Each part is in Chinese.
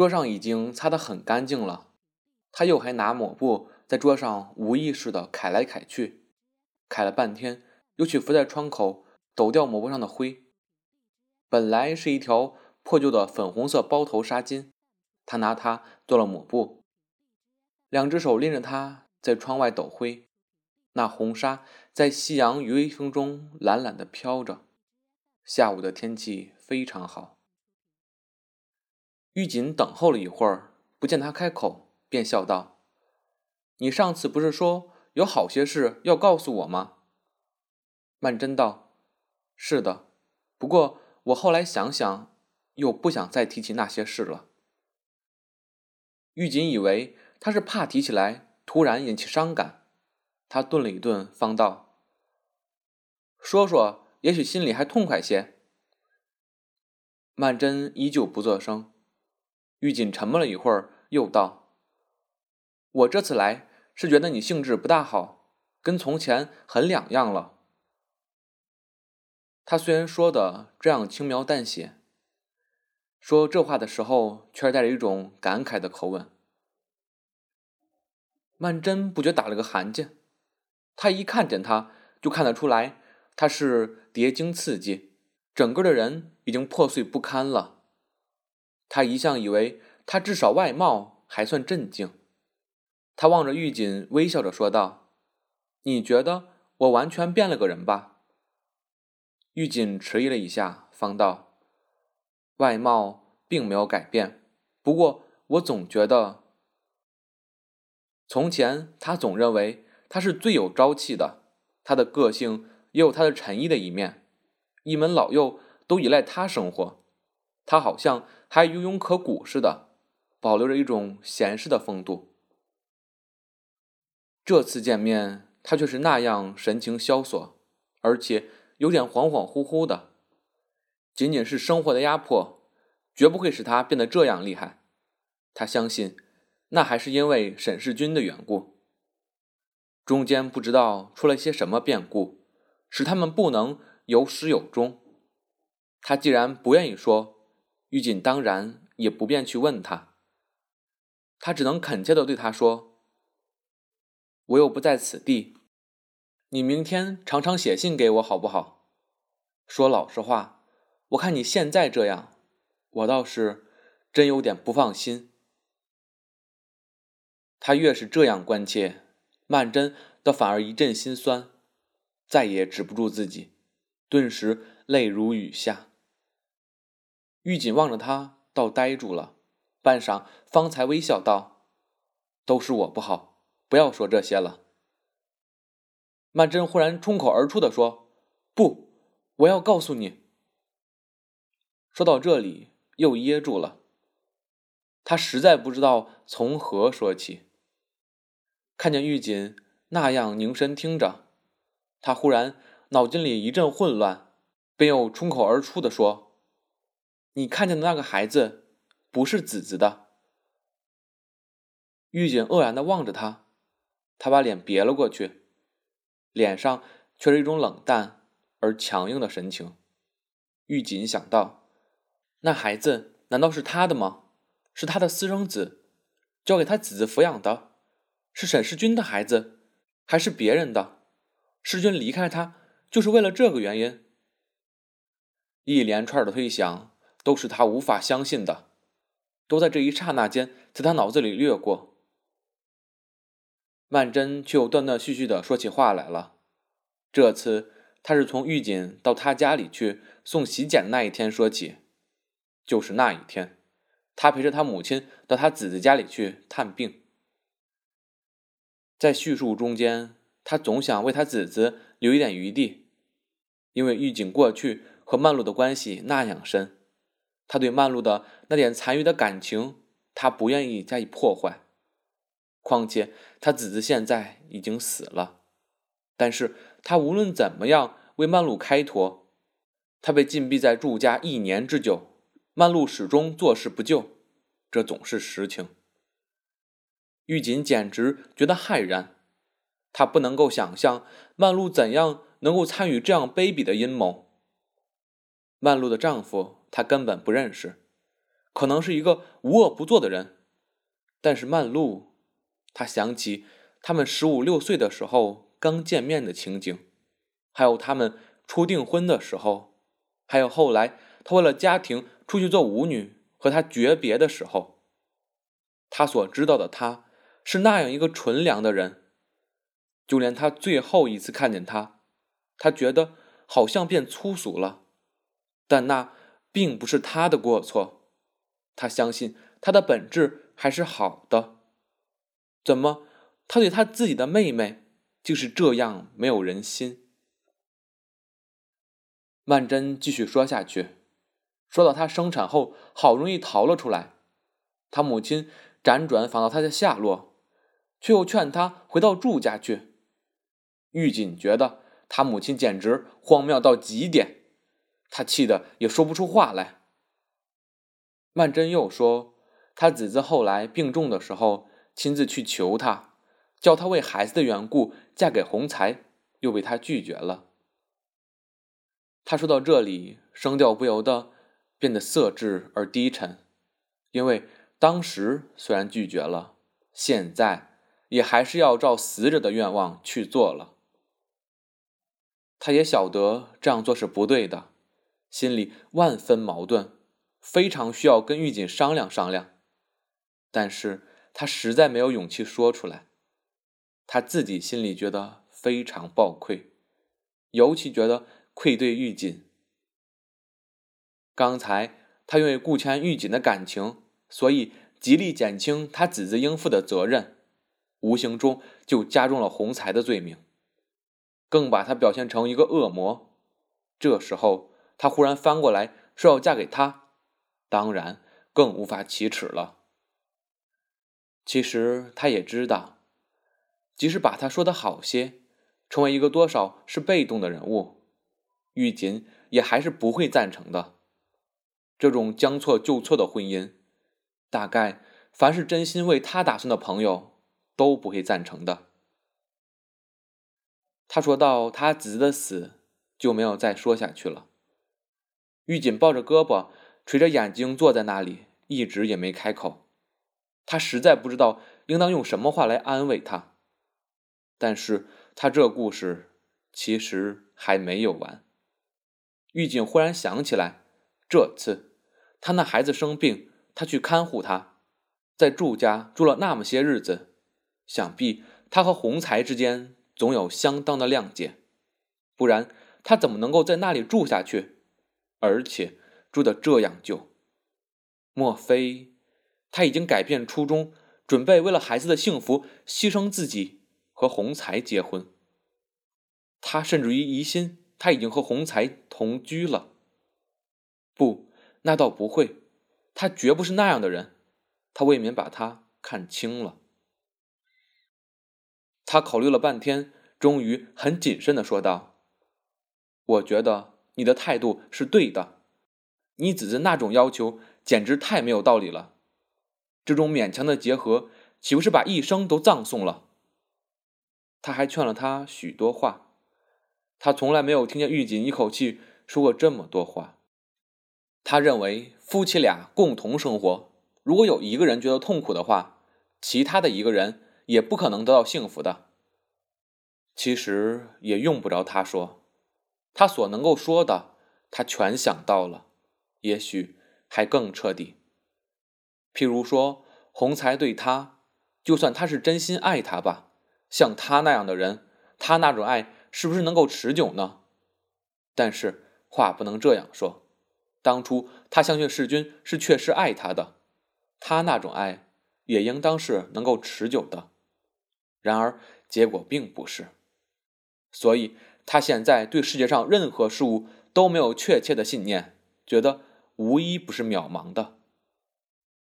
桌上已经擦得很干净了，他又还拿抹布在桌上无意识地揩来揩去，揩了半天又去伏在窗口抖掉抹布上的灰。本来是一条破旧的粉红色包头纱巾，他拿它做了抹布，两只手拎着它在窗外抖灰，那红纱在夕阳余微风中懒懒地飘着。下午的天气非常好。玉锦等候了一会儿，不见他开口，便笑道：“你上次不是说有好些事要告诉我吗？”曼桢道：“是的，不过我后来想想，又不想再提起那些事了。”玉锦以为他是怕提起来突然引起伤感，他顿了一顿，方道：“说说，也许心里还痛快些。”曼桢依旧不作声。玉锦沉默了一会儿，又道：“我这次来是觉得你兴致不大好，跟从前很两样了。”他虽然说的这样轻描淡写，说这话的时候却是带着一种感慨的口吻。曼桢不觉打了个寒噤，他一看见他就看得出来，他是跌经刺激，整个的人已经破碎不堪了。他一向以为他至少外貌还算镇静，他望着玉锦微笑着说道：“你觉得我完全变了个人吧？”玉锦迟疑了一下，方道：“外貌并没有改变，不过我总觉得……”从前他总认为他是最有朝气的，他的个性也有他的沉毅的一面，一门老幼都依赖他生活。他好像还游泳可鼓似的，保留着一种闲适的风度。这次见面，他却是那样神情萧索，而且有点恍恍惚惚的。仅仅是生活的压迫，绝不会使他变得这样厉害。他相信，那还是因为沈世钧的缘故。中间不知道出了些什么变故，使他们不能有始有终。他既然不愿意说，玉锦当然也不便去问他，他只能恳切地对他说：“我又不在此地，你明天常常写信给我好不好？说老实话，我看你现在这样，我倒是真有点不放心。”他越是这样关切，曼桢倒反而一阵心酸，再也止不住自己，顿时泪如雨下。玉锦望着他，倒呆住了，半晌方才微笑道：“都是我不好，不要说这些了。”曼桢忽然冲口而出地说：“不，我要告诉你。”说到这里又噎住了，他实在不知道从何说起。看见玉锦那样凝神听着，他忽然脑筋里一阵混乱，便又冲口而出地说：“你看见的那个孩子不是子子的。”玉锦愕然地望着他，他把脸别了过去，脸上却是一种冷淡而强硬的神情。玉锦想到，那孩子难道是他的吗？是他的私生子，交给他子子抚养的？是沈世钧的孩子，还是别人的？世钧离开他就是为了这个原因？一连串的推想都是他无法相信的，都在这一刹那间在他脑子里掠过。曼桢却又断断续续地说起话来了。这次他是从玉锦到他家里去送喜柬那一天说起，就是那一天他陪着他母亲到他子子家里去探病。在叙述中间，他总想为他子子留一点余地，因为玉锦过去和曼璐的关系那样深，他对曼璐的那点残余的感情，他不愿意加以破坏。况且他子子现在已经死了，但是他无论怎么样为曼璐开脱，他被禁闭在祝家1年之久，曼璐始终坐视不救，这总是实情。玉锦简直觉得骇然，他不能够想象曼璐怎样能够参与这样卑鄙的阴谋。曼璐的丈夫他根本不认识，可能是一个无恶不作的人。但是曼璐，他想起他们15、16岁的时候刚见面的情景，还有他们初订婚的时候，还有后来他为了家庭出去做舞女和他诀别的时候。他所知道的他是那样一个纯良的人，就连他最后一次看见他，他觉得好像变粗俗了，但那并不是他的过错。他相信他的本质还是好的。怎么他对他自己的妹妹就是这样没有人心？曼桢继续说下去，说到她生产后好容易逃了出来，她母亲辗转访到她的下落，却又劝她回到祝家去。玉锦觉得她母亲简直荒谬到极点，她气得也说不出话来。曼桢又说，她姊姊后来病重的时候亲自去求她，叫她为孩子的缘故嫁给洪才，又被她拒绝了。她说到这里，声调不由得变得色质而低沉，因为当时虽然拒绝了，现在也还是要照死者的愿望去做了。她也晓得这样做是不对的，心里万分矛盾，非常需要跟玉锦商量商量，但是她实在没有勇气说出来。她自己心里觉得非常抱愧，尤其觉得愧对玉锦。刚才他因为顾全玉锦的感情，所以极力减轻他姊姊应负的责任，无形中就加重了洪才的罪名，更把他表现成一个恶魔。这时候他忽然翻过来说要嫁给他，当然更无法启齿了。其实他也知道，即使把他说得好些，成为一个多少是被动的人物，玉锦也还是不会赞成的。这种将错就错的婚姻，大概凡是真心为他打算的朋友都不会赞成的。他说到他侄的死就没有再说下去了。玉锦抱着胳膊垂着眼睛坐在那里，一直也没开口。他实在不知道应当用什么话来安慰他。但是他这故事其实还没有完。玉锦忽然想起来，这次他那孩子生病，他去看护他，在祝家住了那么些日子，想必他和洪才之间总有相当的谅解，不然他怎么能够在那里住下去，而且住得这样久？莫非他已经改变初衷，准备为了孩子的幸福牺牲自己和洪才结婚？他甚至于疑心他已经和洪才同居了。不，那倒不会，他绝不是那样的人，他未免把他看清了。他考虑了半天，终于很谨慎地说道，我觉得你的态度是对的，你姊姊那种要求简直太没有道理了，这种勉强的结合岂不是把一生都葬送了？他还劝了他许多话，他从来没有听见玉锦一口气说过这么多话。他认为夫妻俩共同生活，如果有一个人觉得痛苦的话，其他的一个人也不可能得到幸福的。其实也用不着他说，他所能够说的他全想到了，也许还更彻底。譬如说洪才对他，就算他是真心爱他吧，像他那样的人，他那种爱是不是能够持久呢？但是话不能这样说，当初他相信世钧是确实爱他的，他那种爱也应当是能够持久的，然而结果并不是。所以他现在对世界上任何事物都没有确切的信念，觉得无一不是渺茫的，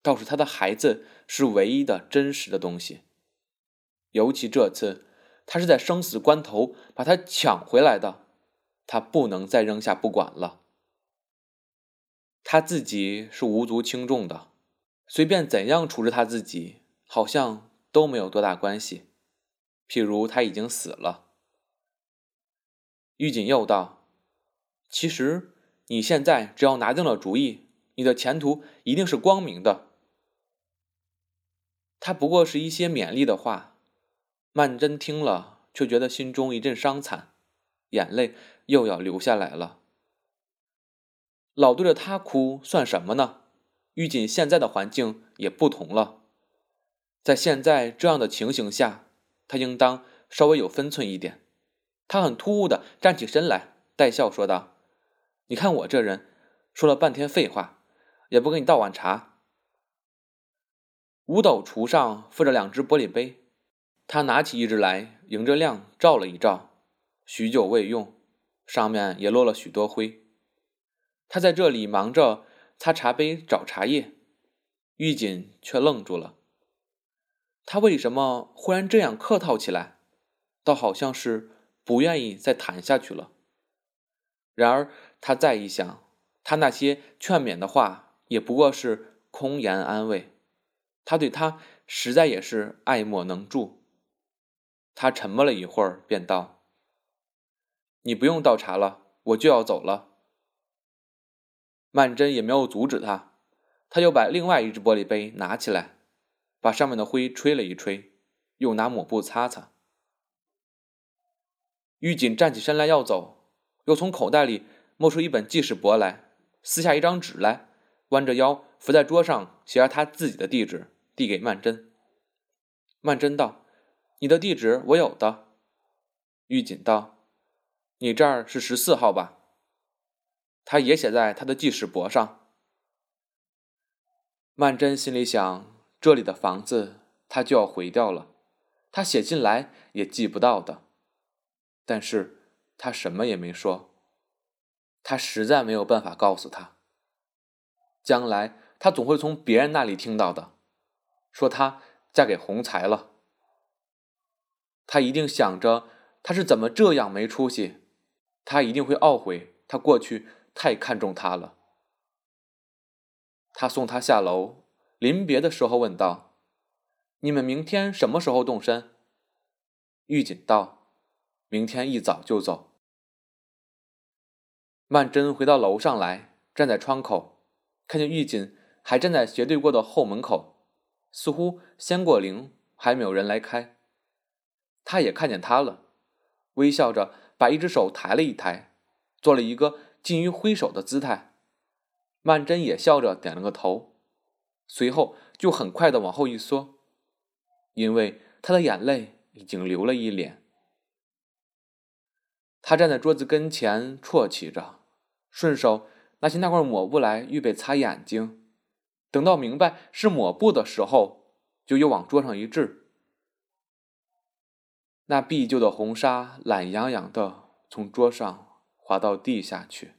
倒是他的孩子是唯一的真实的东西。尤其这次他是在生死关头把他抢回来的，他不能再扔下不管了。他自己是无足轻重的，随便怎样处置他自己，好像都没有多大关系。譬如他已经死了。玉锦又道，其实你现在只要拿定了主意，你的前途一定是光明的。他不过是一些勉励的话，曼桢听了却觉得心中一阵伤惨，眼泪又要流下来了。老对着他哭算什么呢？玉锦现在的环境也不同了，在现在这样的情形下，他应当稍微有分寸一点。他很突兀地站起身来，带笑说道：“你看我这人，说了半天废话，也不给你倒碗茶。”五斗橱上附着两只玻璃杯，他拿起一只来，迎着亮照了一照，许久未用，上面也落了许多灰。他在这里忙着擦茶杯找茶叶，玉锦却愣住了。他为什么忽然这样客套起来，倒好像是不愿意再谈下去了。然而他再一想，他那些劝勉的话也不过是空言安慰，他对他实在也是爱莫能助。他沉默了一会儿便道：“你不用倒茶了，我就要走了。”曼桢也没有阻止他，他又把另外一只玻璃杯拿起来，把上面的灰吹了一吹，又拿抹布擦擦。玉锦站起身来要走，又从口袋里摸出一本记事簿来，撕下一张纸来，弯着腰伏在桌上写下他自己的地址，递给曼桢。曼桢道：“你的地址我有的。”玉锦道：“你这儿是14号吧？”他也写在他的记事簿上。曼桢心里想，这里的房子他就要回掉了，他写进来也记不到的。但是他什么也没说，他实在没有办法告诉他。将来他总会从别人那里听到的，说她嫁给洪财了。他一定想着他是怎么这样没出息，他一定会懊悔他过去太看重他了。他送他下楼，临别的时候问道：“你们明天什么时候动身？”玉锦道：“明天一早就走。”曼桢回到楼上来，站在窗口，看见玉锦还站在斜对过的后门口，似乎先过铃，还没有人来开。他也看见他了，微笑着把一只手抬了一抬，做了一个近于挥手的姿态。曼桢也笑着点了个头，随后就很快地往后一缩，因为他的眼泪已经流了一脸。他站在桌子跟前啜泣着，顺手拿起那块抹布来预备擦眼睛，等到明白是抹布的时候，就又往桌上一掷。那敝旧的红纱懒洋洋地从桌上滑到地下去。